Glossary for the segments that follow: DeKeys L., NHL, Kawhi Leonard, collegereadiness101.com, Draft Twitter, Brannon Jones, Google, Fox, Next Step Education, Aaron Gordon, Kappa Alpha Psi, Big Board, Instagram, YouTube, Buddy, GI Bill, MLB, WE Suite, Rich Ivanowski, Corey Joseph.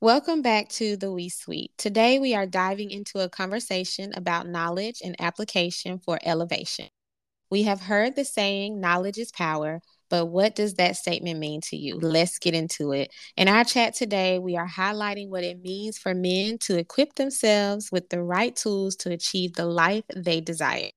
Welcome back to the WE Suite. Today we are diving into a conversation about knowledge and application for elevation. We have heard the saying, knowledge is power, but what does that statement mean to you? Let's get into it. In our chat today, we are highlighting what it means for men to equip themselves with the right tools to achieve the life they desire.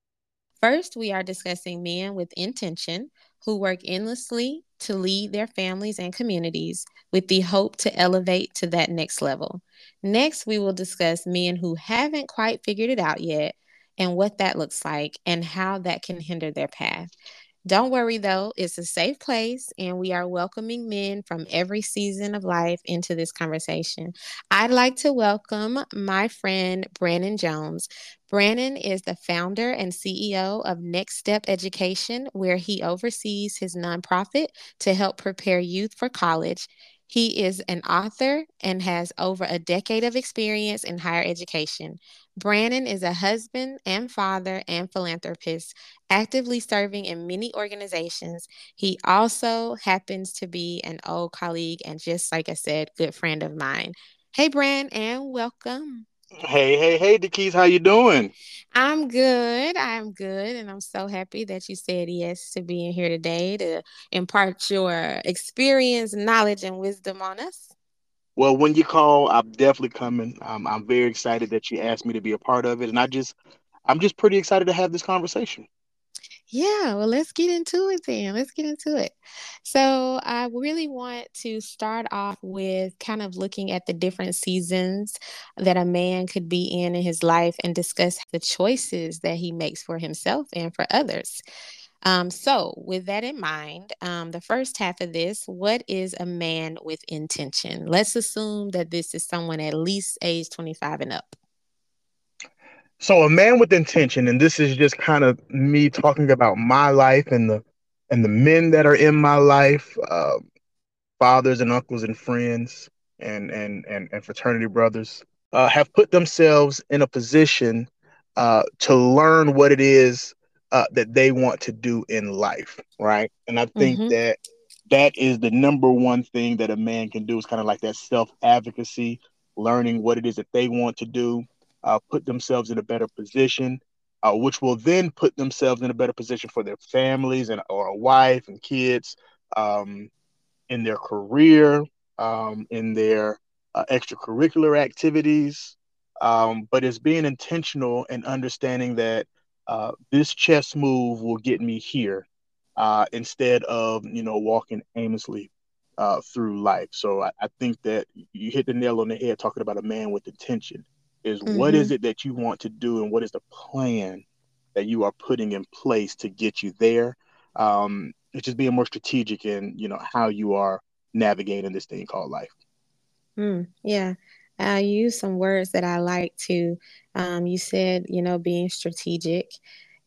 First, we are discussing men with intention who work endlessly to lead their families and communities with the hope to elevate to that next level. Next, we will discuss men who haven't quite figured it out yet and what that looks like and how that can hinder their path. Don't worry, though, it's a safe place, and we are welcoming men from every season of life into this conversation. I'd like to welcome my friend, Brannon Jones. Brannon is the founder and CEO of Next Step Education, where he oversees his nonprofit to help prepare youth for college. He is an author and has over a decade of experience in higher education. Brannon is a husband and father and philanthropist, actively serving in many organizations. He also happens to be an old colleague and, just like I said, good friend of mine. Hey, Brannon, and welcome. Hey, DeKeys, how you doing? I'm good, and I'm so happy that you said yes to being here today to impart your experience, knowledge, and wisdom on us. Well, when you call, I'm definitely coming. I'm very excited that you asked me to be a part of it, and I'm just pretty excited to have this conversation. Yeah, well, let's get into it then. So I really want to start off with kind of looking at the different seasons that a man could be in his life and discuss the choices that he makes for himself and for others. So with that in mind, the first half of this, what is a man with intention? Let's assume that this is someone at least age 25 and up. So a man with intention, and this is just kind of me talking about my life and the men that are in my life, fathers and uncles and friends and fraternity brothers, have put themselves in a position to learn what it is that they want to do in life, right? And I think that is the number one thing that a man can do is kind of like that self-advocacy, learning what it is that they want to do. Put themselves in a better position, which will then put themselves in a better position for their families and or a wife and kids, in their career, in their extracurricular activities. But it's being intentional and understanding that this chess move will get me here instead of, walking aimlessly through life. So I think that you hit the nail on the head talking about a man with intention. Is what is it that you want to do and what is the plan that you are putting in place to get you there? It's just being more strategic in, how you are navigating this thing called life. Yeah. I use some words that I like to, you said, being strategic,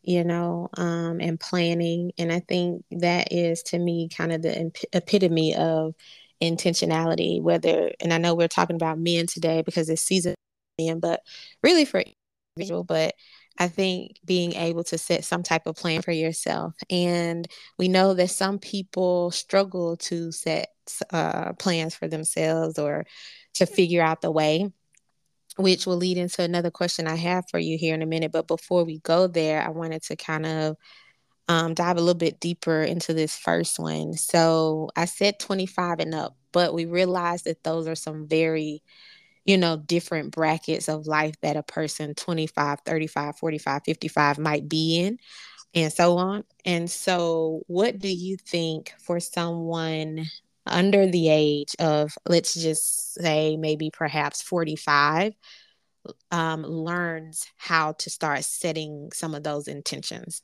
and planning. And I think that is, to me, kind of the epitome of intentionality, and I know we're talking about men today because it's season. But really for individual, but I think being able to set some type of plan for yourself. And we know that some people struggle to set plans for themselves or to figure out the way, which will lead into another question I have for you here in a minute. But before we go there, I wanted to kind of dive a little bit deeper into this first one. So I said 25 and up, but we realized that those are some very different brackets of life that a person 25, 35, 45, 55 might be in and so on. And so what do you think for someone under the age of, let's just say maybe perhaps 45, learns how to start setting some of those intentions?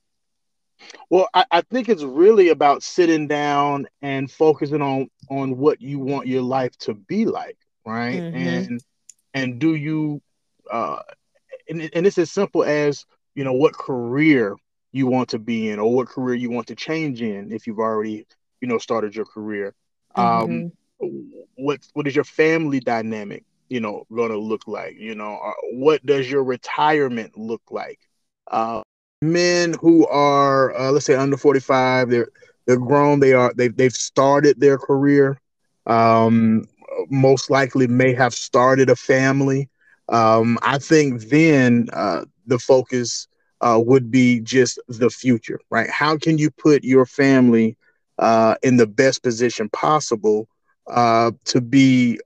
Well, I think it's really about sitting down and focusing on what you want your life to be like, right? And do you, and it's as simple as, what career you want to be in or what career you want to change in if you've already, started your career. What is your family dynamic, going to look like? What does your retirement look like? men who are, let's say, under 45, they're grown, they've started their career, most likely may have started a family. I think then the focus would be just the future, right? How can you put your family in the best position possible to be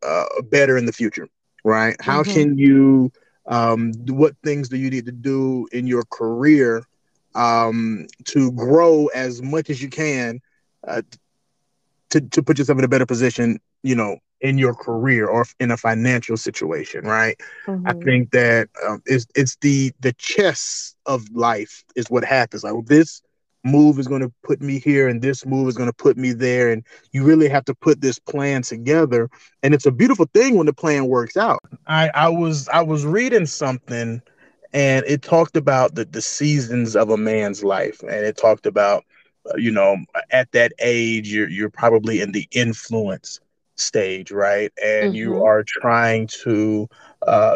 better in the future, right? How mm-hmm. can you, what things do you need to do in your career to grow as much as you can to put yourself in a better position, you know, in your career or in a financial situation, right? Mm-hmm. I think that it's the chess of life is what happens. Like, well, this move is going to put me here and this move is going to put me there. And you really have to put this plan together. And it's a beautiful thing when the plan works out. I was reading something and it talked about the seasons of a man's life. And it talked about, you know, at that age, you're probably in the influence stage, right? And mm-hmm. you are trying to,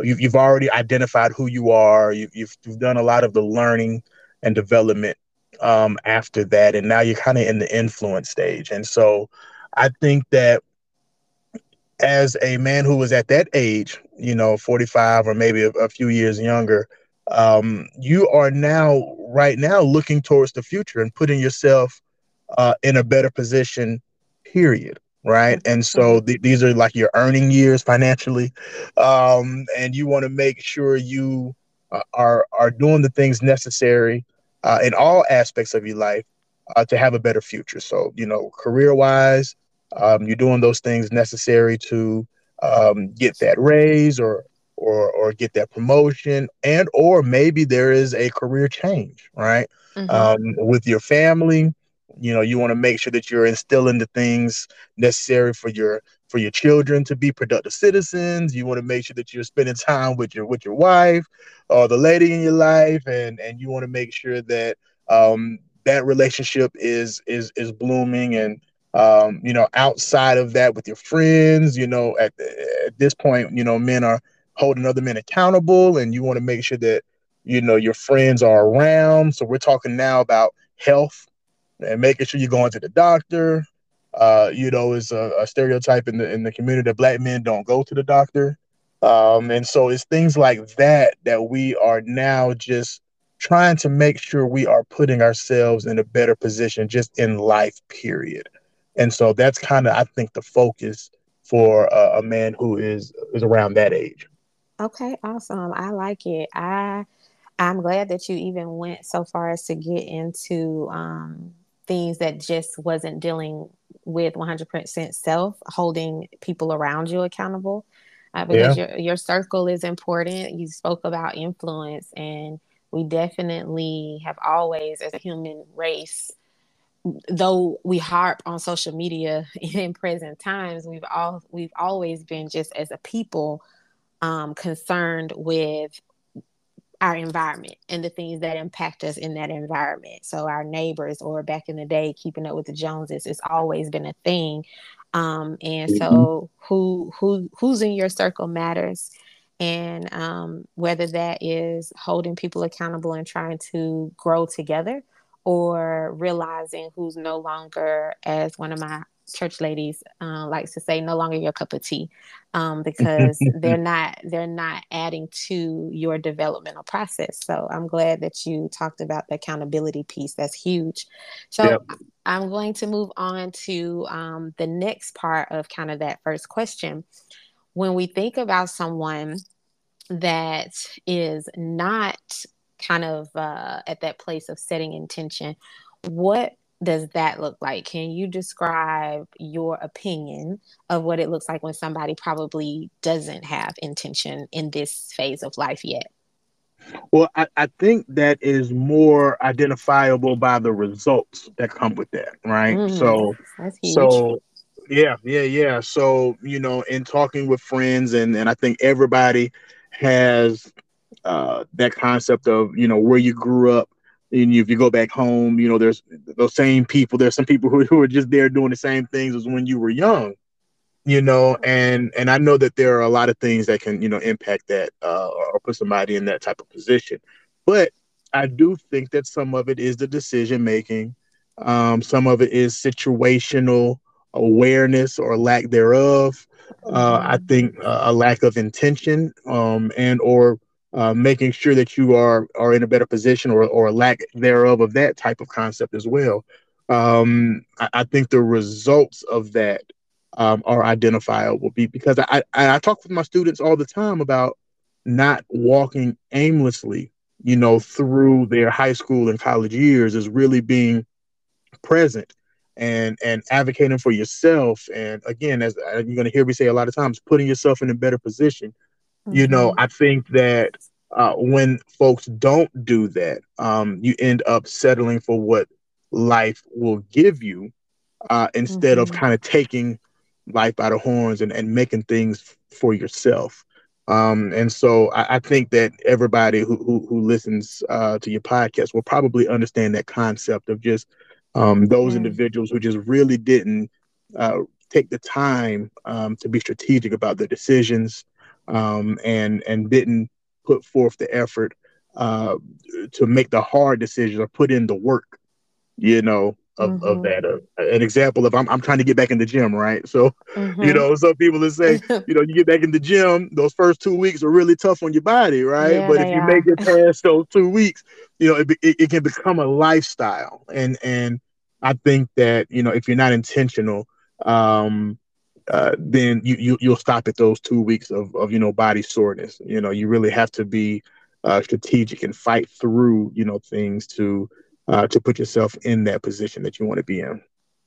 you've already identified who you are. You've done a lot of the learning and development after that, and now you're kind of in the influence stage. And so I think that as a man who was at that age, you know, 45 or maybe a few years younger, you are now looking towards the future and putting yourself in a better position, period, right? And so these are like your earning years financially, and you want to make sure you are doing the things necessary in all aspects of your life to have a better future. So, you know, career-wise, you're doing those things necessary to get that raise or get that promotion, and or maybe there is a career change, right? Mm-hmm. With your family, you know, you want to make sure that you're instilling the things necessary for your children to be productive citizens. You want to make sure that you're spending time with your wife or the lady in your life, and you want to make sure that that relationship is blooming. And you know, outside of that, with your friends, you know, at this point, you know, men are holding other men accountable, and you want to make sure that, you know, your friends are around. So we're talking now about health and making sure you're going to the doctor. You know, it's a stereotype in the community that Black men don't go to the doctor. And so it's things like that we are now just trying to make sure we are putting ourselves in a better position just in life, period. And so that's kind of, I think, the focus for a man who is around that age. Okay, awesome. I like it. I'm glad that you even went so far as to get into things that just wasn't dealing with 100% self, holding people around you accountable, because your circle is important. You spoke about influence, and we definitely have always, as a human race, though we harp on social media in present times, we've always been, just as a people, concerned with our environment and the things that impact us in that environment. So our neighbors, or back in the day, keeping up with the Joneses, it's always been a thing. And mm-hmm. so who's in your circle matters. And whether that is holding people accountable and trying to grow together, or realizing who's no longer, as one of my church ladies likes to say, no longer your cup of tea, because they're not adding to your developmental process. So I'm glad that you talked about the accountability piece. That's huge. So yep. I'm going to move on to the next part of kind of that first question. When we think about someone that is not kind of at that place of setting intention, what does that look like? Can you describe your opinion of what it looks like when somebody probably doesn't have intention in this phase of life yet? Well, I think that is more identifiable by the results that come with that, right? So, that's huge. So yeah. So, you know, in talking with friends, and I think everybody has that concept of, you know, where you grew up. And if you go back home, you know, there's those same people. There's some people who are just there doing the same things as when you were young, you know, and I know that there are a lot of things that can, you know, impact that or put somebody in that type of position. But I do think that some of it is the decision making. Some of it is situational awareness or lack thereof. I think a lack of intention and or making sure that you are in a better position or a lack thereof of that type of concept as well. I think the results of that are identifiable because I talk with my students all the time about not walking aimlessly, you know, through their high school and college years is really being present and advocating for yourself. And again, as you're going to hear me say a lot of times, putting yourself in a better position. Mm-hmm. You know, I think that when folks don't do that, you end up settling for what life will give you instead mm-hmm. of kind of taking life by the horns and making things for yourself. And so I think that everybody who listens to your podcast will probably understand that concept of just those individuals who just really didn't take the time to be strategic about their decisions and didn't put forth the effort to make the hard decisions or put in the work, you know, of that. An example of I'm trying to get back in the gym, right? So, you know, some people that say, you know, you get back in the gym, those first 2 weeks are really tough on your body, right? Yeah, but if you make it past those 2 weeks, you know, it can become a lifestyle. And I think that, you know, if you're not intentional, then you'll stop at those 2 weeks of, you know, body soreness. You know, you really have to be strategic and fight through, you know, things to put yourself in that position that you want to be in.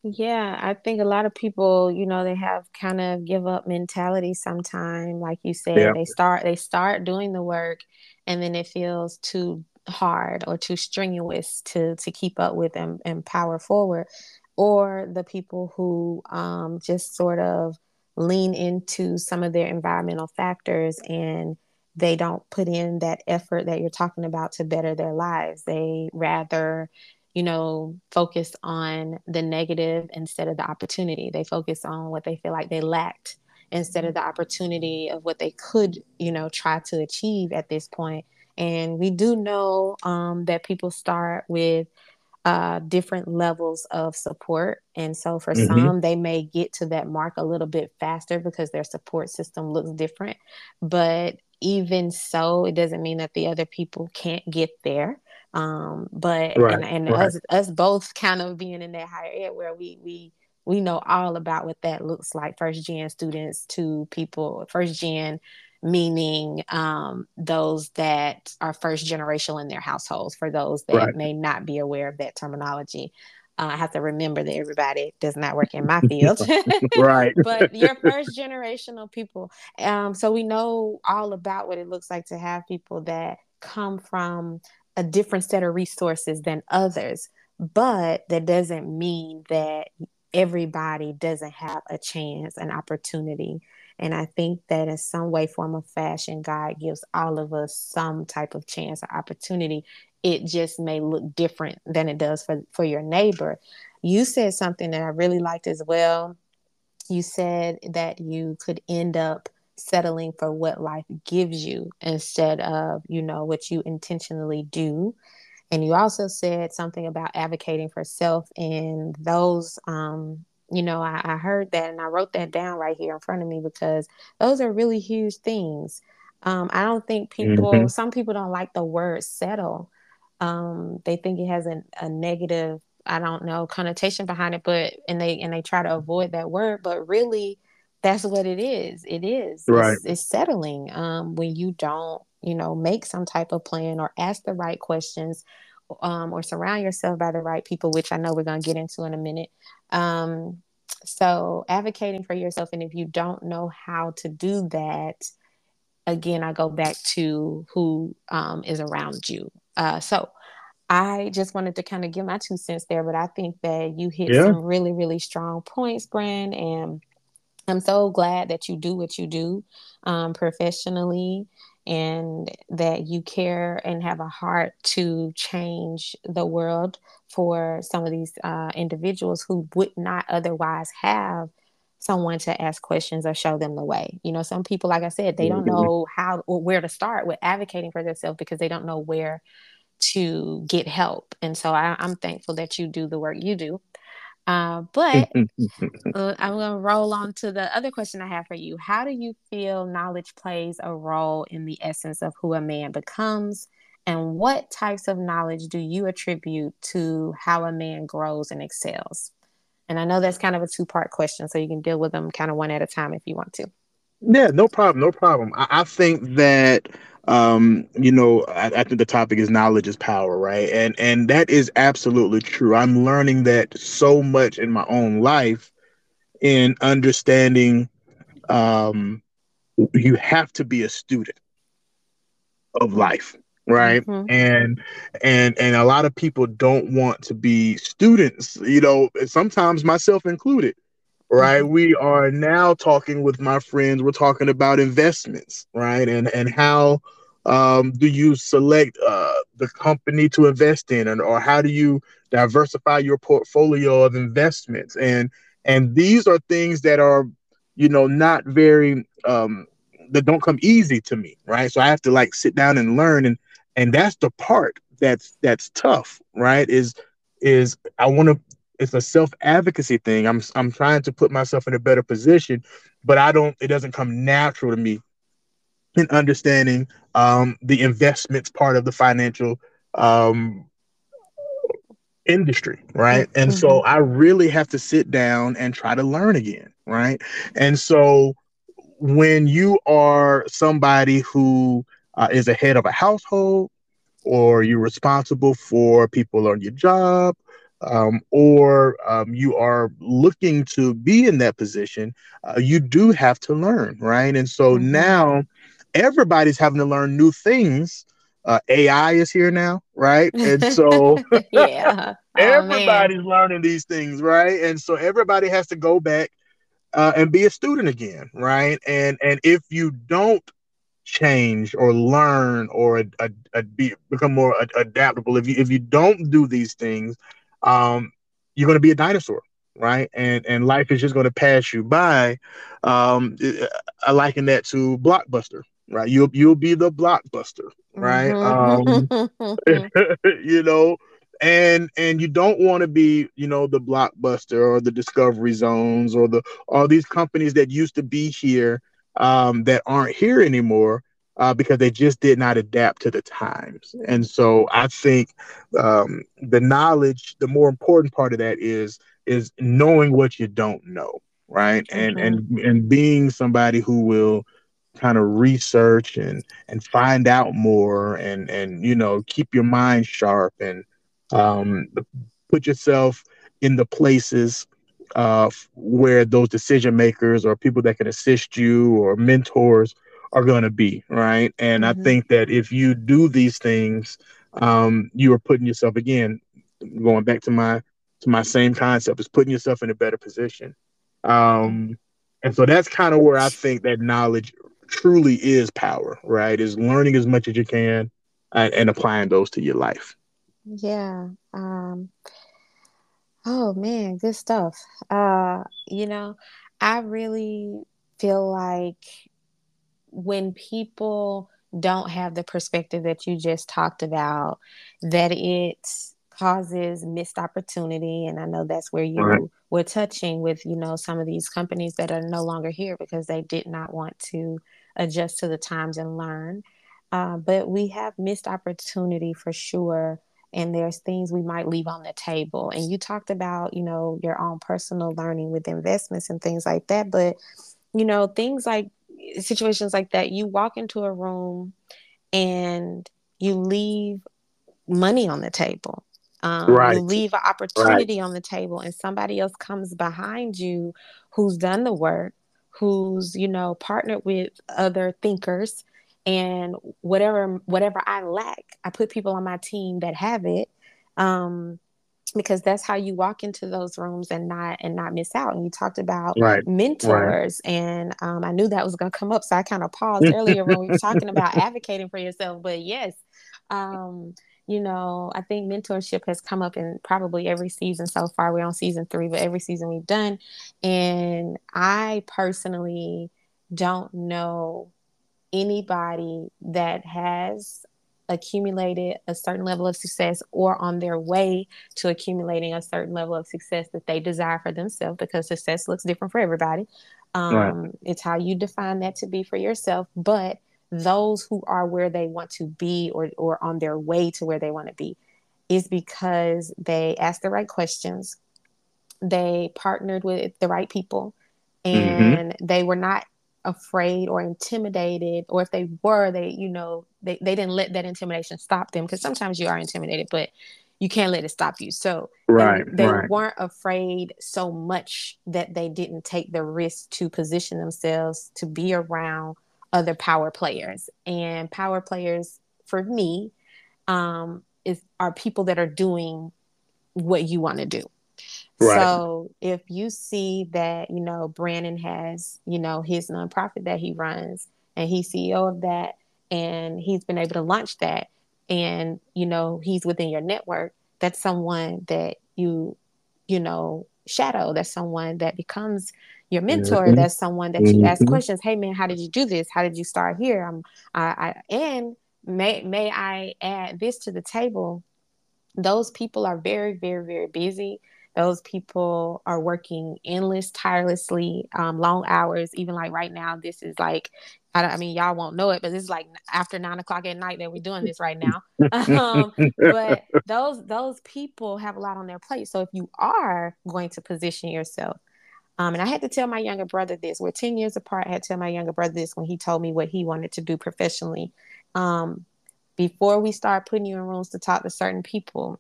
Yeah, I think a lot of people, you know, they have kind of give up mentality sometime. Like you said, they start doing the work and then it feels too hard or too strenuous to keep up with and power forward. Or the people who just sort of lean into some of their environmental factors and they don't put in that effort that you're talking about to better their lives. They rather, you know, focus on the negative instead of the opportunity. They focus on what they feel like they lacked instead of the opportunity of what they could, you know, try to achieve at this point. And we do know that people start with different levels of support. And so for some, they may get to that mark a little bit faster because their support system looks different. But even so, it doesn't mean that the other people can't get there. But right. Us both kind of being in that higher ed where we know all about what that looks like. First gen students to people, first gen meaning those that are first generational in their households. For those that may not be aware of that terminology, I have to remember that everybody does not work in my field, right? But you're first generational people. So we know all about what it looks like to have people that come from a different set of resources than others, but that doesn't mean that everybody doesn't have a chance, an opportunity. And I think that in some way, form, or fashion, God gives all of us some type of chance or opportunity. It just may look different than it does for your neighbor. You said something that I really liked as well. You said that you could end up settling for what life gives you instead of, you know, what you intentionally do. And you also said something about advocating for self and those, you know, I heard that and I wrote that down right here in front of me because those are really huge things. I don't think people, some people don't like the word settle. They think it has a negative, I don't know, connotation behind it, but and they try to avoid that word. But really, that's what it is. It is. Right. It's settling when you don't, you know, make some type of plan or ask the right questions or surround yourself by the right people, which I know we're going to get into in a minute. So advocating for yourself. And if you don't know how to do that, again, I go back to who is around you. So I just wanted to kind of give my 2 cents there, but I think that you hit some really, really strong points, Brannon, and I'm so glad that you do what you do professionally and that you care and have a heart to change the world for some of these individuals who would not otherwise have someone to ask questions or show them the way. You know, some people, like I said, they don't know how or where to start with advocating for themselves because they don't know where to get help. And so I'm thankful that you do the work you do. But I'm going to roll on to the other question I have for you. How do you feel knowledge plays a role in the essence of who a man becomes? And what types of knowledge do you attribute to how a man grows and excels? And I know that's kind of a two-part question, so you can deal with them kind of one at a time if you want to. Yeah, no problem. I think that, I think the topic is knowledge is power, right? And that is absolutely true. I'm learning that so much in my own life in understanding you have to be a student of life, right? Mm-hmm. And a lot of people don't want to be students, sometimes myself included. Right. We are now talking with my friends. We're talking about investments. Right. And how do you select the company to invest in, or how do you diversify your portfolio of investments? And these are things that are, not very that don't come easy to me. Right. So I have to sit down and learn. And that's the part that's tough. Right. Is I want to. It's a self-advocacy thing. I'm trying to put myself in a better position, but it doesn't come natural to me in understanding the investments part of the financial industry, right? Mm-hmm. And so I really have to sit down and try to learn again, right? And so when you are somebody who is the head of a household, or you're responsible for people on your job, or you are looking to be in that position, you do have to learn, right? And so now everybody's having to learn new things. AI is here now, right? And so everybody's learning these things, right? And so everybody has to go back and be a student again, right? And if you don't change or learn or become more adaptable, if you don't do these things, you're going to be a dinosaur, right? And life is just going to pass you by. I liken that to Blockbuster, right? You'll be the Blockbuster, right? Mm-hmm. And you don't want to be, the Blockbuster or the Discovery Zones or all these companies that used to be here that aren't here anymore. Because they just did not adapt to the times. And so I think the knowledge, the more important part of that is knowing what you don't know, right? Mm-hmm. And being somebody who will kind of research and find out more and keep your mind sharp and put yourself in the places where those decision makers or people that can assist you or mentors are going to be, right? And I think that if you do these things, you are putting yourself, again, going back to my same concept, is putting yourself in a better position. And so that's kind of where I think that knowledge truly is power, right? Is learning as much as you can and applying those to your life. Yeah. Oh man, good stuff. I really feel like when people don't have the perspective that you just talked about, that it causes missed opportunity. And I know that's where you were touching with, some of these companies that are no longer here because they did not want to adjust to the times and learn. But we have missed opportunity for sure. And there's things we might leave on the table. And you talked about, your own personal learning with investments and things like that. But, things like situations like that, you walk into a room and you leave money on the table, you leave an opportunity on the table, and somebody else comes behind you who's done the work, who's partnered with other thinkers, and whatever I lack, I put people on my team that have it, because that's how you walk into those rooms and not miss out. And you talked about mentors, and I knew that was going to come up, so I kind of paused earlier when we were talking about advocating for yourself. But yes, I think mentorship has come up in probably every season so far. We're on season 3, but every season we've done. And I personally don't know anybody that has accumulated a certain level of success or on their way to accumulating a certain level of success that they desire for themselves, because success looks different for everybody. Right. It's how you define that to be for yourself. But those who are where they want to be, or on their way to where they want to be, is because they asked the right questions. They partnered with the right people, and they were not afraid or intimidated, or if they were, they didn't let that intimidation stop them, because sometimes you are intimidated, but you can't let it stop you. So they weren't afraid so much that they didn't take the risk to position themselves to be around other power players. And power players for me are people that are doing what you want to do. Right. So if you see that, Brannon has, his nonprofit that he runs, and he's CEO of that, and he's been able to launch that, and, he's within your network, that's someone that you shadow. That's someone that becomes your mentor. Mm-hmm. That's someone that you ask questions. Hey, man, how did you do this? How did you start here? And may I add this to the table? Those people are very, very, very busy. Those people are working tirelessly, long hours. Even like right now, this is like, y'all won't know it, but this is like after 9:00 at night that we're doing this right now. But those people have a lot on their plate. So if you are going to position yourself, and I had to tell my younger brother this, we're 10 years apart. I had to tell my younger brother this when he told me what he wanted to do professionally. Before we start putting you in rooms to talk to certain people,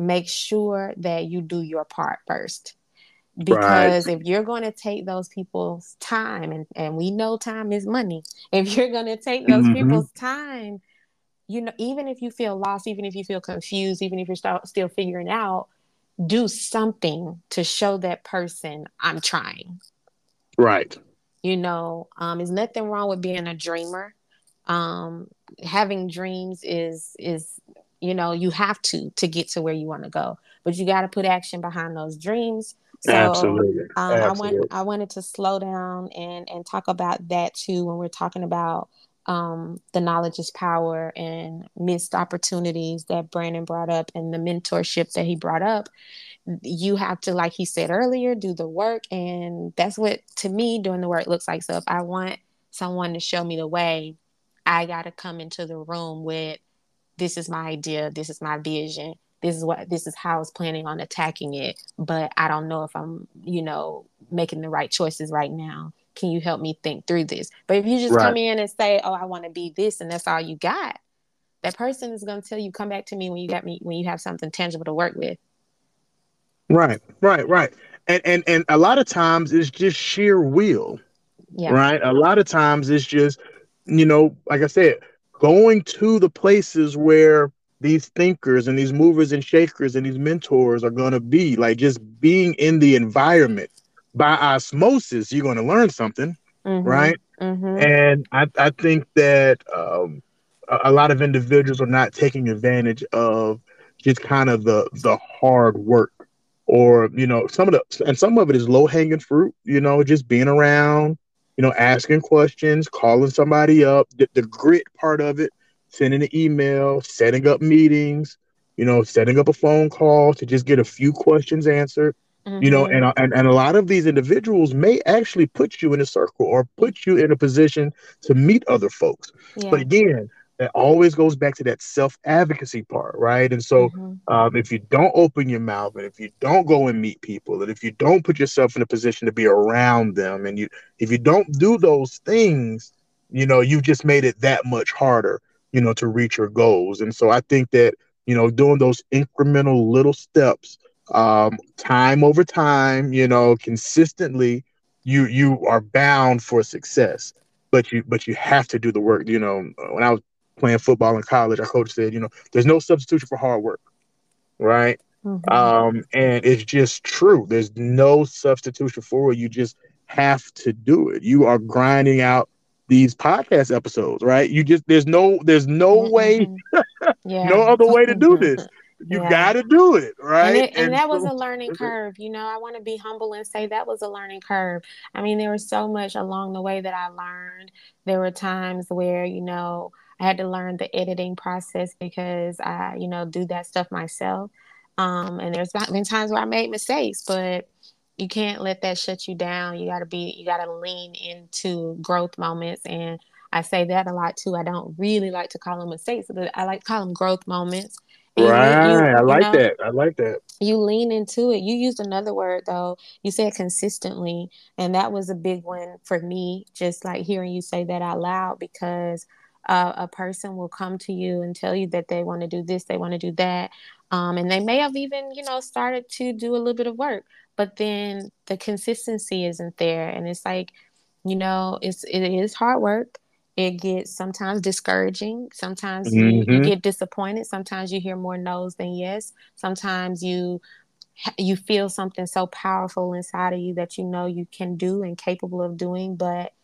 make sure that you do your part first. Because if you're going to take those people's time, and we know time is money, if you're going to take those people's time, even if you feel lost, even if you feel confused, even if you're still figuring out, do something to show that person I'm trying. Right. There's nothing wrong with being a dreamer. Having dreams is you have to get to where you want to go, but you got to put action behind those dreams. So, absolutely. I wanted to slow down and talk about that too, when we're talking about the knowledge is power and missed opportunities that Brannon brought up, and the mentorship that he brought up. You have to, like he said earlier, do the work. And that's what, to me, doing the work looks like. So if I want someone to show me the way, I got to come into the room with, this is my idea, this is my vision, this is how I was planning on attacking it, but I don't know if I'm, making the right choices right now. Can you help me think through this? But if you just come in and say, oh, I want to be this, and that's all you got, that person is going to tell you, come back to me when you have something tangible to work with. Right. And a lot of times it's just sheer will, right? A lot of times it's just, like I said, going to the places where these thinkers and these movers and shakers and these mentors are going to be, like just being in the environment. By osmosis, you're going to learn something, right? Mm-hmm. And I think that a lot of individuals are not taking advantage of just kind of the hard work, or, some of it is low-hanging fruit, just being around, asking questions, calling somebody up, the grit part of it, sending an email, setting up meetings, setting up a phone call to just get a few questions answered, and a lot of these individuals may actually put you in a circle or put you in a position to meet other folks. Yeah. But again, that always goes back to that self-advocacy part, right? And so if you don't open your mouth, and if you don't go and meet people, and if you don't put yourself in a position to be around them, and if you don't do those things, you've just made it that much harder, to reach your goals. And so I think that, doing those incremental little steps, time over time, consistently, you are bound for success, but you have to do the work. When I was playing football in college, our coach said, there's no substitution for hard work, right? Mm-hmm. And it's just true. There's no substitution for it. You just have to do it. You are grinding out these podcast episodes, right? There's no way, no other way to do this. You got to do it, right? And that was a learning curve. I want to be humble and say that was a learning curve. I mean, there was so much along the way that I learned. There were times where, I had to learn the editing process because I, you know, do that stuff myself. And there's been times where I made mistakes, but you can't let that shut you down. You gotta lean into growth moments. And I say that a lot too. I don't really like to call them mistakes, but I like to call them growth moments. Right. I like that. You lean into it. You used another word though. You said consistently. And that was a big one for me, just like hearing you say that out loud, because a person will come to you and tell you that they want to do this, they want to do that. And they may have even, you know, started to do a little bit of work, but then the consistency isn't there. And it's like, you know, it is hard work. It gets sometimes discouraging. Sometimes you get disappointed. Sometimes you hear more no's than yes. Sometimes you feel something so powerful inside of you that you know you can do and capable of doing, but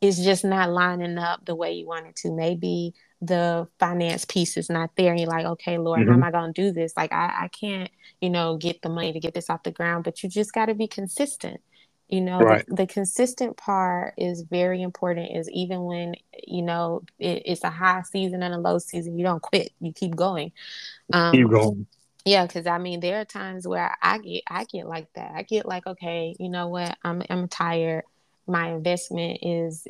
it's just not lining up the way you want it to. Maybe the finance piece is not there. And you're like, okay, Lord, how am I going to do this? Like, I can't, you know, get the money to get this off the ground, but you just got to be consistent. You know, right. The consistent part is very important, is even when, you know, it's a high season and a low season, you don't quit, you keep going. Yeah. Cause I mean, there are times where I get like that. I get like, okay, you know what? I'm tired. My investment is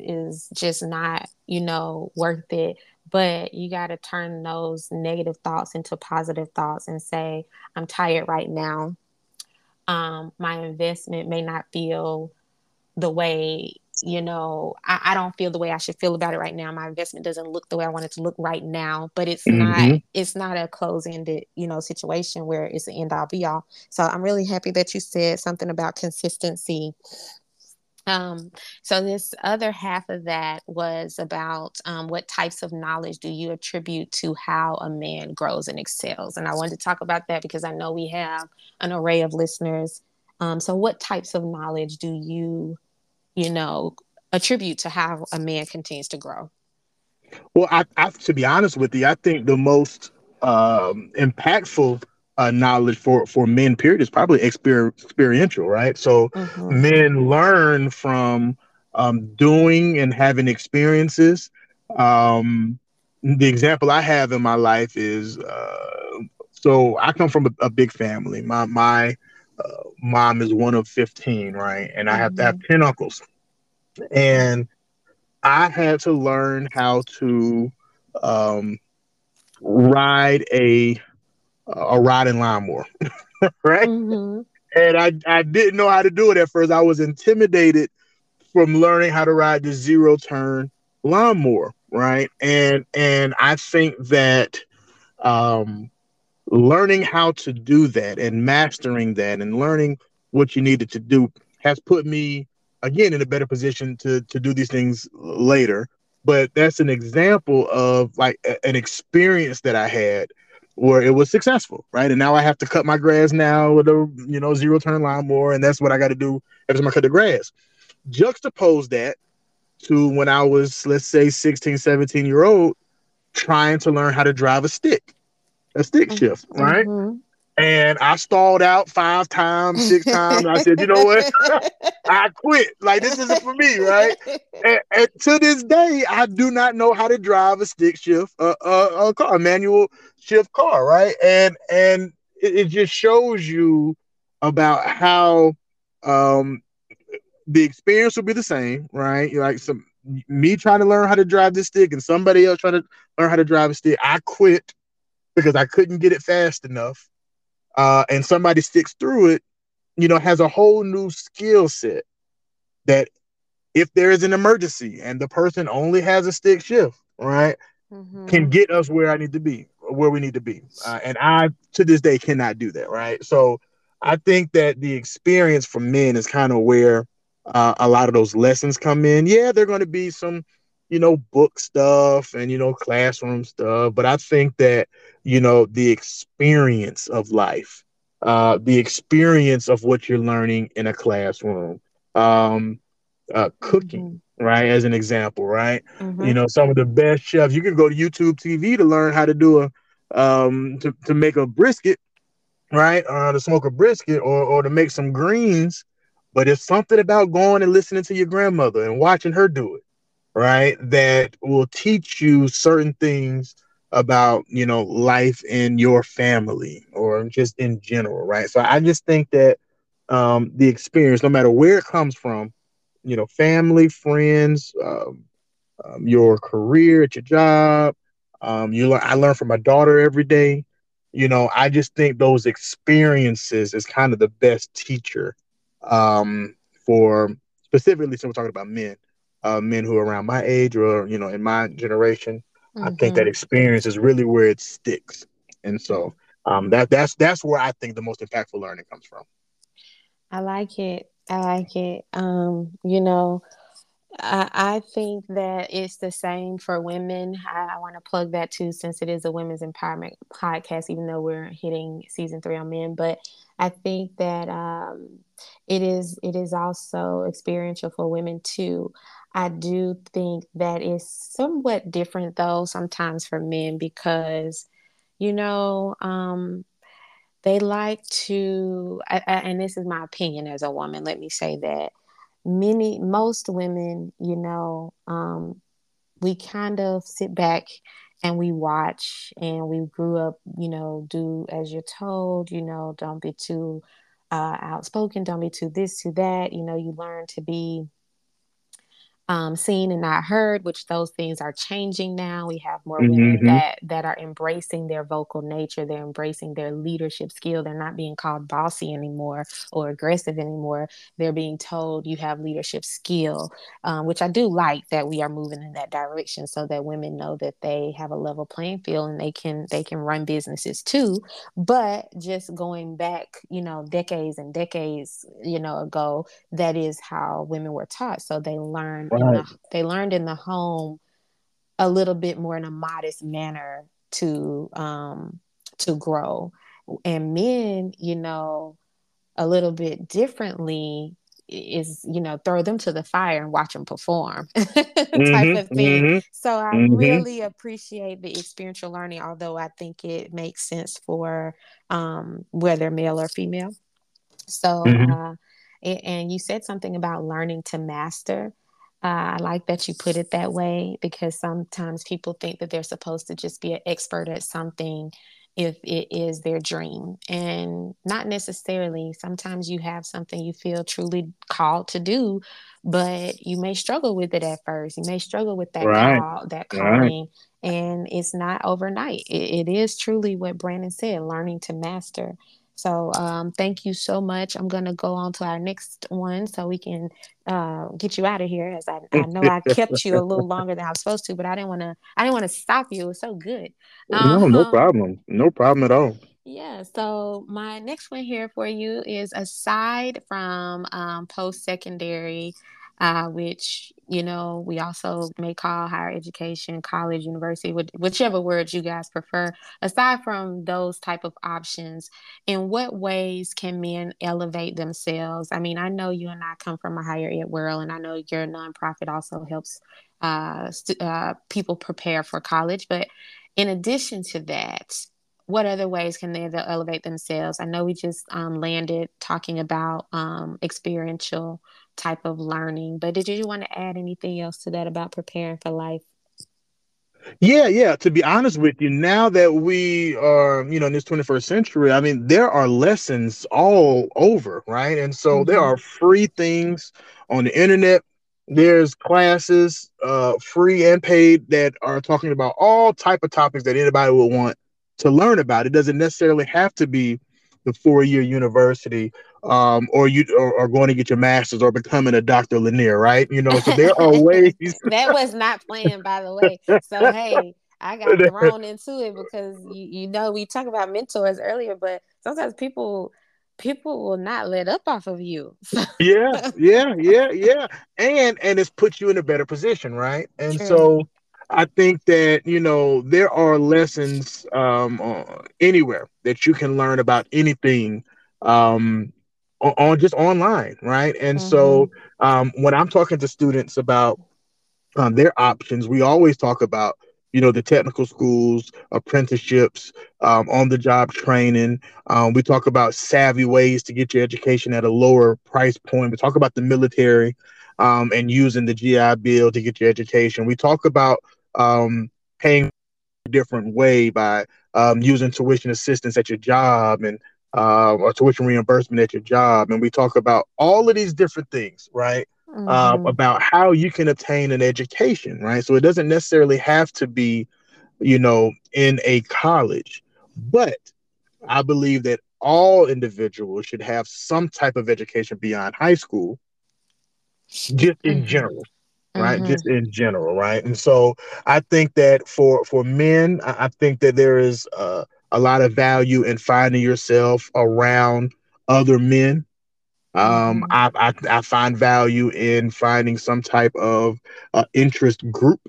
just not, you know, worth it. But you got to turn those negative thoughts into positive thoughts and say, I'm tired right now. My investment may not feel the way, you know, I don't feel the way I should feel about it right now. My investment doesn't look the way I want it to look right now, but it's not a close-ended, you know, situation where it's the end all be all. So I'm really happy that you said something about consistency. So this other half of that was about what types of knowledge do you attribute to how a man grows and excels? And I wanted to talk about that because I know we have an array of listeners. So what types of knowledge do you, you know, attribute to how a man continues to grow? Well, I to be honest with you, I think the most impactful knowledge for men, period, is probably experiential, right? So men learn from doing and having experiences. The example I have in my life is, so I come from a big family. My mom is one of 15, right? And I have to have 10 uncles. And I had to learn how to ride a riding lawnmower, right? And I didn't know how to do it at first. I was intimidated from learning how to ride the zero turn lawnmower, right? And I think that learning how to do that and mastering that and learning what you needed to do has put me, again, in a better position to do these things later. But that's an example of like an experience that I had where it was successful, right? And now I have to cut my grass now with a, you know, zero turn lawnmower, and that's what I got to do every time I cut the grass. Juxtapose that to when I was, let's say, 16, 17-year-old, trying to learn how to drive a stick shift, right? And I stalled out 5 times, 6 times. I said, you know what? I quit. Like, this isn't for me, right? And to this day, I do not know how to drive a stick shift, a manual shift car, right? And it just shows you about how the experience will be the same, right? Like me trying to learn how to drive this stick and somebody else trying to learn how to drive a stick. I quit because I couldn't get it fast enough. And somebody sticks through it, you know, has a whole new skill set that if there is an emergency and the person only has a stick shift, right, can get us where I need to be, where we need to be. And I, to this day, cannot do that, right? So I think that the experience for men is kind of where a lot of those lessons come in. Yeah, there are going to be some, you know, book stuff and, you know, classroom stuff. But I think that, you know, the experience of life, the experience of what you're learning in a classroom, cooking, right, as an example, right? You know, some of the best chefs, you can go to YouTube TV to learn how to do to make a brisket, right, or to smoke a brisket or to make some greens. But it's something about going and listening to your grandmother and watching her do it. right, that will teach you certain things about, you know, life in your family or just in general, right? So I just think that the experience, no matter where it comes from, you know, family, friends, your career at your job, I learn from my daughter every day. You know, I just think those experiences is kind of the best teacher for specifically, so we're talking about men who are around my age or, you know, in my generation. Mm-hmm. I think that experience is really where it sticks. And so that's where I think the most impactful learning comes from. I like it. I like it. You know, I think that it's the same for women. I want to plug that too, since it is a women's empowerment podcast, even though we're hitting season 3 on men. But I think that it is also experiential for women too. I do think that it's somewhat different though sometimes for men because, you know, they like to, and this is my opinion as a woman, let me say that. Most women, you know, we kind of sit back and we watch, and we grew up, you know, do as you're told, you know, don't be too outspoken, don't be too this, too that, you know, you learn to be seen and not heard, which those things are changing now. We have more women that are embracing their vocal nature. They're embracing their leadership skill. They're not being called bossy anymore or aggressive anymore. They're being told you have leadership skill, which I do like that we are moving in that direction so that women know that they have a level playing field and they can run businesses too. But just going back, you know, decades and decades, you know, ago, that is how women were taught. So they learn. They learned in the home a little bit more in a modest manner to grow. And men, you know, a little bit differently is, you know, throw them to the fire and watch them perform type of thing. So I really appreciate the experiential learning, although I think it makes sense for whether male or female. So, and you said something about learning to master. I like that you put it that way, because sometimes people think that they're supposed to just be an expert at something if it is their dream, and not necessarily. Sometimes you have something you feel truly called to do, but you may struggle with it at first. You may struggle with that call, that calling, and it's not overnight. It is truly what Brannon said, learning to master. So thank you so much. I'm going to go on to our next one so we can get you out of here. As I know I kept you a little longer than I was supposed to, but I didn't want to stop you. It was so good. No problem. No problem at all. Yeah. So my next one here for you is, aside from post-secondary, which, you know, we also may call higher education, college, university, whichever words you guys prefer. Aside from those type of options, in what ways can men elevate themselves? I mean, I know you and I come from a higher ed world, and I know your nonprofit also helps people prepare for college. But in addition to that, what other ways can they elevate themselves? I know we just landed talking about experiential type of learning, but did you want to add anything else to that about preparing for life? Yeah. To be honest with you, now that we are, you know, in this 21st century, I mean, there are lessons all over, right? And so there are free things on the internet. There's classes, free and paid, that are talking about all type of topics that anybody would want to learn about. It doesn't necessarily have to be the 4-year university, or going to get your master's or becoming a Dr. Lanier, right? You know, so there are ways. That was not planned, by the way. So hey, I got thrown into it because you know we talked about mentors earlier, but sometimes people will not let up off of you. Yeah. And it's put you in a better position, right? And so I think that, you know, there are lessons anywhere that you can learn about anything on just online, right? And so when I'm talking to students about their options, we always talk about, you know, the technical schools, apprenticeships, on-the-job training. We talk about savvy ways to get your education at a lower price point. We talk about the military. and using the GI Bill to get your education. We talk about paying a different way by using tuition assistance at your job and or tuition reimbursement at your job. And we talk about all of these different things, right? Mm-hmm. About how you can obtain an education, right? So it doesn't necessarily have to be, you know, in a college, but I believe that all individuals should have some type of education beyond high school, just in general, right? Mm-hmm. Just in general, right? And so I think that for men, I think that there is a lot of value in finding yourself around other men. I find value in finding some type of interest group.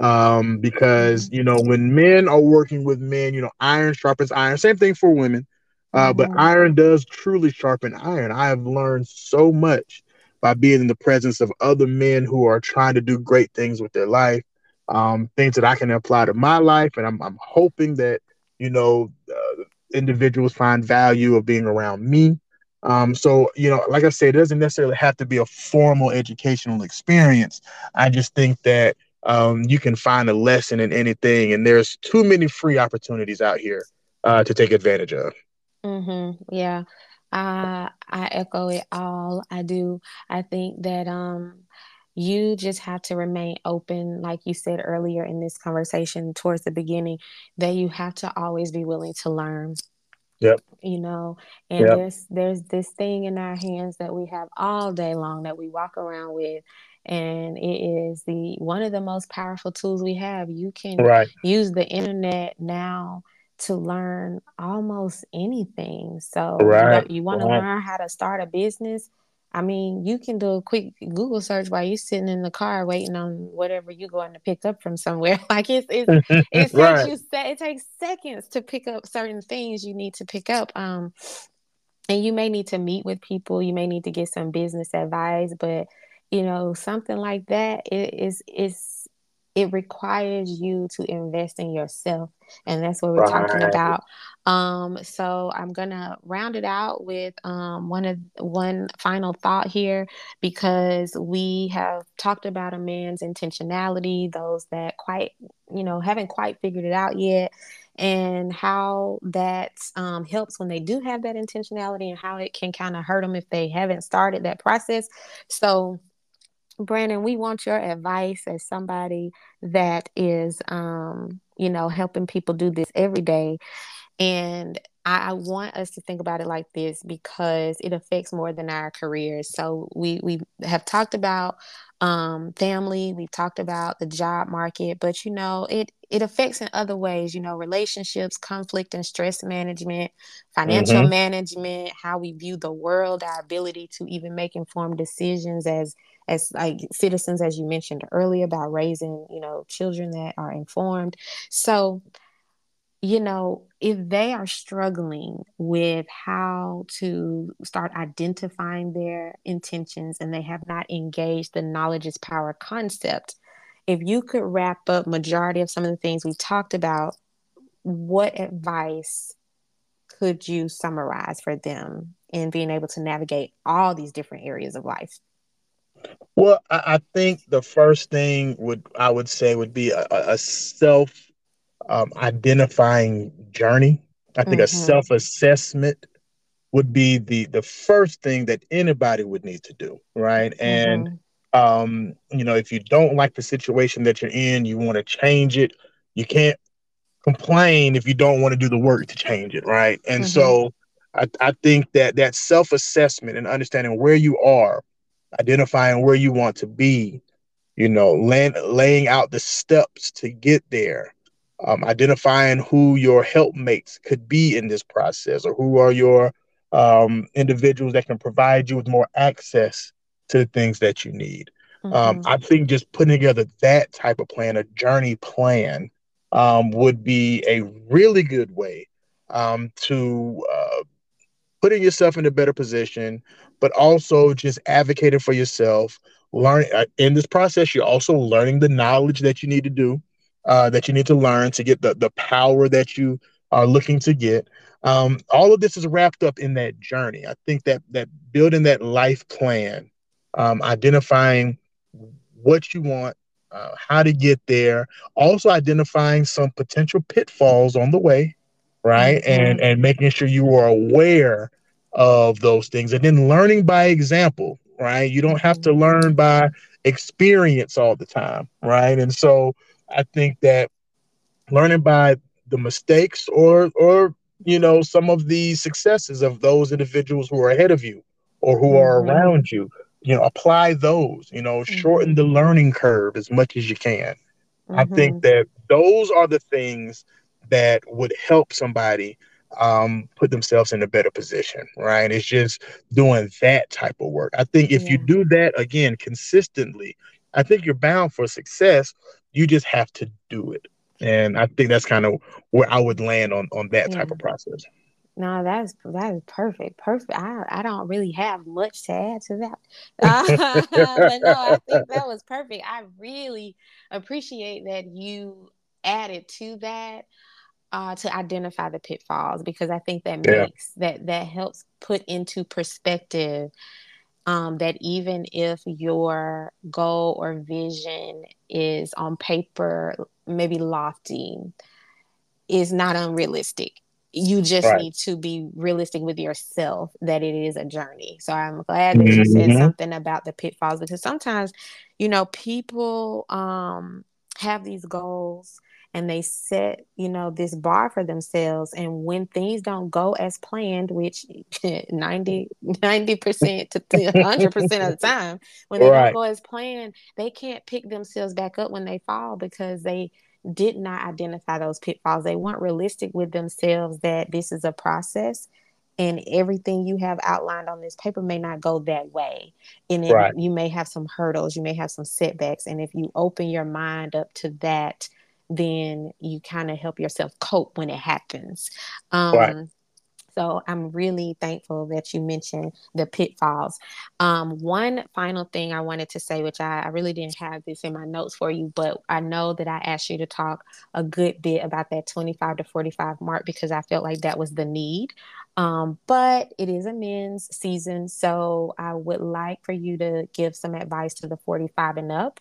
Because, you know, when men are working with men, you know, iron sharpens iron. Same thing for women, but iron does truly sharpen iron. I have learned so much by being in the presence of other men who are trying to do great things with their life, things that I can apply to my life. And I'm hoping that, you know, individuals find value of being around me. So, you know, like I said, it doesn't necessarily have to be a formal educational experience. I just think that you can find a lesson in anything, and there's too many free opportunities out here to take advantage of. Mm-hmm. Yeah, I echo it all. I do. I think that you just have to remain open, like you said earlier in this conversation towards the beginning, that you have to always be willing to learn. Yep. You know, and yep. There's this thing in our hands that we have all day long that we walk around with. And it is one of the most powerful tools we have. You can use the internet now to learn almost anything. So you want to learn how to start a business. I mean, you can do a quick Google search while you're sitting in the car waiting on whatever you're going to pick up from somewhere. Like it's it takes seconds to pick up certain things you need to pick up. And you may need to meet with people. You may need to get some business advice, but you know, something like that, it requires you to invest in yourself. And that's what we're talking about. So I'm going to round it out with one final thought here, because we have talked about a man's intentionality, those that quite, you know, haven't quite figured it out yet, and how that helps when they do have that intentionality and how it can kind of hurt them if they haven't started that process. So Brannon, we want your advice as somebody that is, you know, helping people do this every day. And I want us to think about it like this, because it affects more than our careers. So we have talked about family, we've talked about the job market, but, you know, it affects in other ways, you know, relationships, conflict and stress management, financial management, how we view the world, our ability to even make informed decisions as like citizens, as you mentioned earlier, about raising, you know, children that are informed. So, you know, if they are struggling with how to start identifying their intentions and they have not engaged the knowledge is power concept, if you could wrap up majority of some of the things we talked about, what advice could you summarize for them in being able to navigate all these different areas of life? Well, I think the first thing would be a self identifying journey. I think a self-assessment would be the first thing that anybody would need to do. Right. And, you know, if you don't like the situation that you're in, you want to change it. You can't complain if you don't want to do the work to change it. Right. And so I think that self-assessment and understanding where you are, identifying where you want to be, you know, laying out the steps to get there, identifying who your helpmates could be in this process, or who are your individuals that can provide you with more access to the things that you need. I think just putting together that type of plan, a journey plan, would be a really good way to putting yourself in a better position, but also just advocating for yourself. Learn in this process, you're also learning the knowledge that you need to do, that you need to learn to get the power that you are looking to get. All of this is wrapped up in that journey. I think that building that life plan identifying what you want, how to get there, also identifying some potential pitfalls on the way, right? Mm-hmm. And making sure you are aware of those things, and then learning by example, right? You don't have to learn by experience all the time, right? And so I think that learning by the mistakes or you know, some of the successes of those individuals who are ahead of you or who are around you, you know, apply those, you know, shorten the learning curve as much as you can. I think that those are the things that would help somebody put themselves in a better position, right? It's just doing that type of work. I think if you do that, again, consistently, I think you're bound for success. You just have to do it. And I think that's kind of where I would land on that type of process. No, that is perfect. Perfect. I don't really have much to add to that. But no, I think that was perfect. I really appreciate that you added to that. To identify the pitfalls, because I think that makes that helps put into perspective that even if your goal or vision is on paper, maybe lofty, is not unrealistic. You just need to be realistic with yourself that it is a journey. So I'm glad that you said something about the pitfalls, because sometimes, you know, people have these goals and they set, you know, this bar for themselves. And when things don't go as planned, which 90% to 100% of the time, when they don't go as planned, they can't pick themselves back up when they fall, because they did not identify those pitfalls. They weren't realistic with themselves that this is a process, and everything you have outlined on this paper may not go that way. And then you may have some hurdles, you may have some setbacks. And if you open your mind up to that, then you kind of help yourself cope when it happens. So I'm really thankful that you mentioned the pitfalls. One final thing I wanted to say, which I really didn't have this in my notes for you, but I know that I asked you to talk a good bit about that 25 to 45 mark, because I felt like that was the need. But it is a men's season, so I would like for you to give some advice to the 45 and up,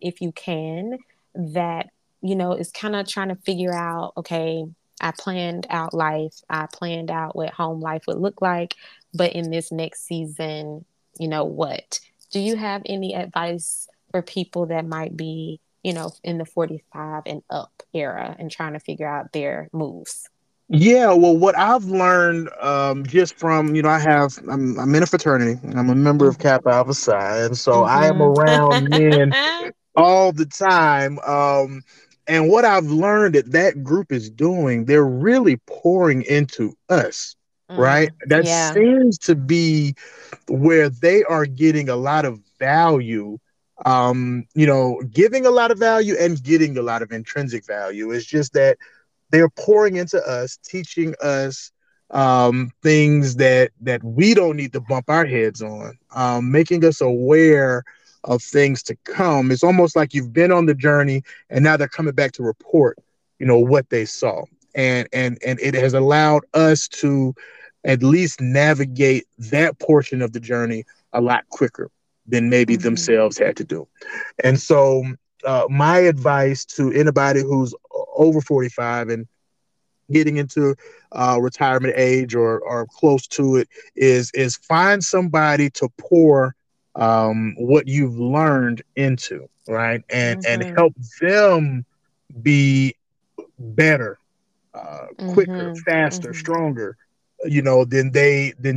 if you can, that, you know, is kind of trying to figure out, okay, I planned out life, I planned out what home life would look like, but in this next season, you know, what do you have any advice for people that might be, you know, in the 45 and up era and trying to figure out their moves? Yeah, well, what I've learned just from, you know, I'm in a fraternity, I'm a member of Kappa Alpha Psi, and so I am around men all the time. And what I've learned that group is doing, they're really pouring into us, right? That seems to be where they are getting a lot of value, you know, giving a lot of value and getting a lot of intrinsic value. It's just that they're pouring into us, teaching us things that we don't need to bump our heads on, making us aware of things to come. It's almost like you've been on the journey and now they're coming back to report, you know, what they saw. And it has allowed us to at least navigate that portion of the journey a lot quicker than maybe themselves had to do. And so my advice to anybody who's over 45 and getting into retirement age or close to it is find somebody to pour what you've learned into, right? And help them be better, quicker, faster, stronger, you know, than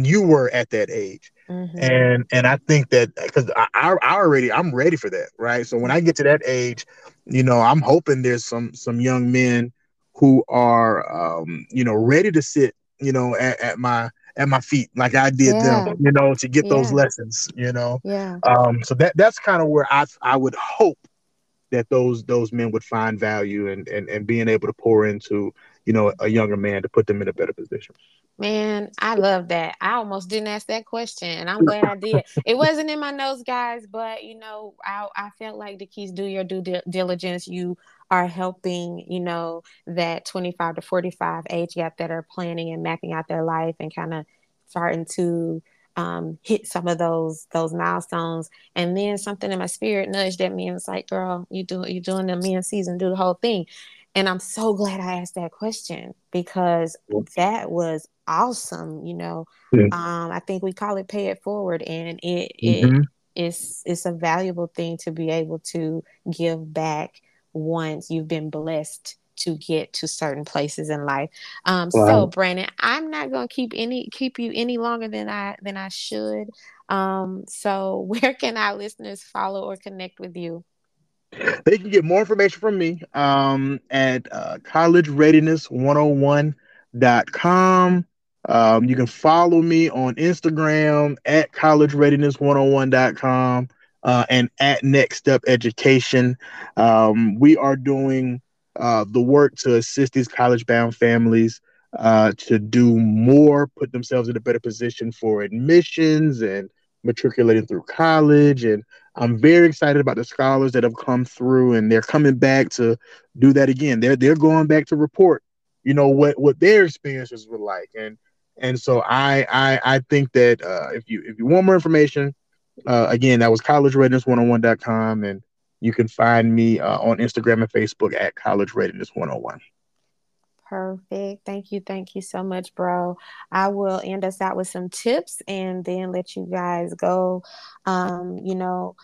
you were at that age. And I think that, because I'm ready for that, right? So when I get to that age, you know, I'm hoping there's some young men who are, you know, ready to sit, you know, at my feet like I did them, you know, to get those lessons, you know. So that's kind of where I would hope that those men would find value and being able to pour into, you know, a younger man to put them in a better position. Man, I love that. I almost didn't ask that question, and I'm glad I did. It wasn't in my notes, guys, but, you know, I felt like the keys, do your due diligence. You are helping, you know, that 25 to 45 age gap that are planning and mapping out their life and kind of starting to hit some of those milestones. And then something in my spirit nudged at me and was like, girl, you're doing the men season, do the whole thing. And I'm so glad I asked that question, because that was awesome. You know, I think we call it pay it forward, and it's a valuable thing to be able to give back once you've been blessed to get to certain places in life. So Brannon, I'm not going to keep you any longer than I should. So where can our listeners follow or connect with you? They can get more information from me at collegereadiness101.com. You can follow me on Instagram at collegereadiness101.com and at Next Step Education. We are doing the work to assist these college-bound families to do more, put themselves in a better position for admissions and matriculating through college. And I'm very excited about the scholars that have come through, and they're coming back to do that again. They're going back to report, you know, what their experiences were like. And so I think that if you want more information, again, that was collegereadiness101.com, and you can find me on Instagram and Facebook at collegereadiness101. Perfect. Thank you so much, bro. I will end us out with some tips and then let you guys go. You know,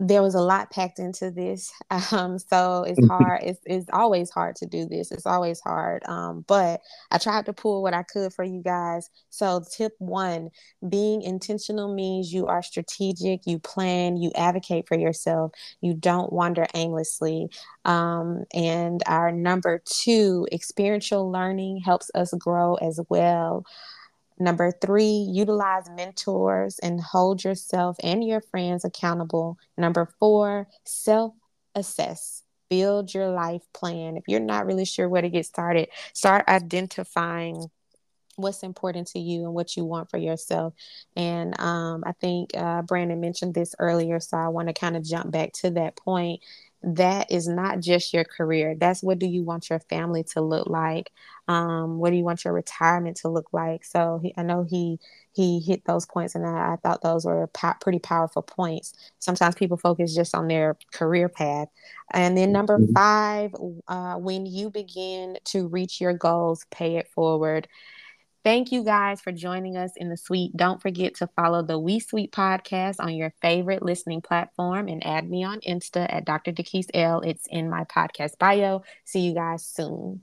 there was a lot packed into this. So it's hard. It's always hard to do this. It's always hard. But I tried to pull what I could for you guys. So tip 1, being intentional means you are strategic, you plan, you advocate for yourself. You don't wander aimlessly. And our number 2, experiential learning helps us grow as well. Number 3, utilize mentors and hold yourself and your friends accountable. Number 4, self-assess. Build your life plan. If you're not really sure where to get started, start identifying what's important to you and what you want for yourself. And I think Brannon mentioned this earlier, so I want to kind of jump back to that point. That is not just your career. That's what do you want your family to look like? What do you want your retirement to look like? So I know he hit those points, and I thought those were pretty powerful points. Sometimes people focus just on their career path. And then number 5, when you begin to reach your goals, pay it forward. Thank you guys for joining us in the suite. Don't forget to follow the We Suite podcast on your favorite listening platform, and add me on Insta at Dr. DeKeese L. It's in my podcast bio. See you guys soon.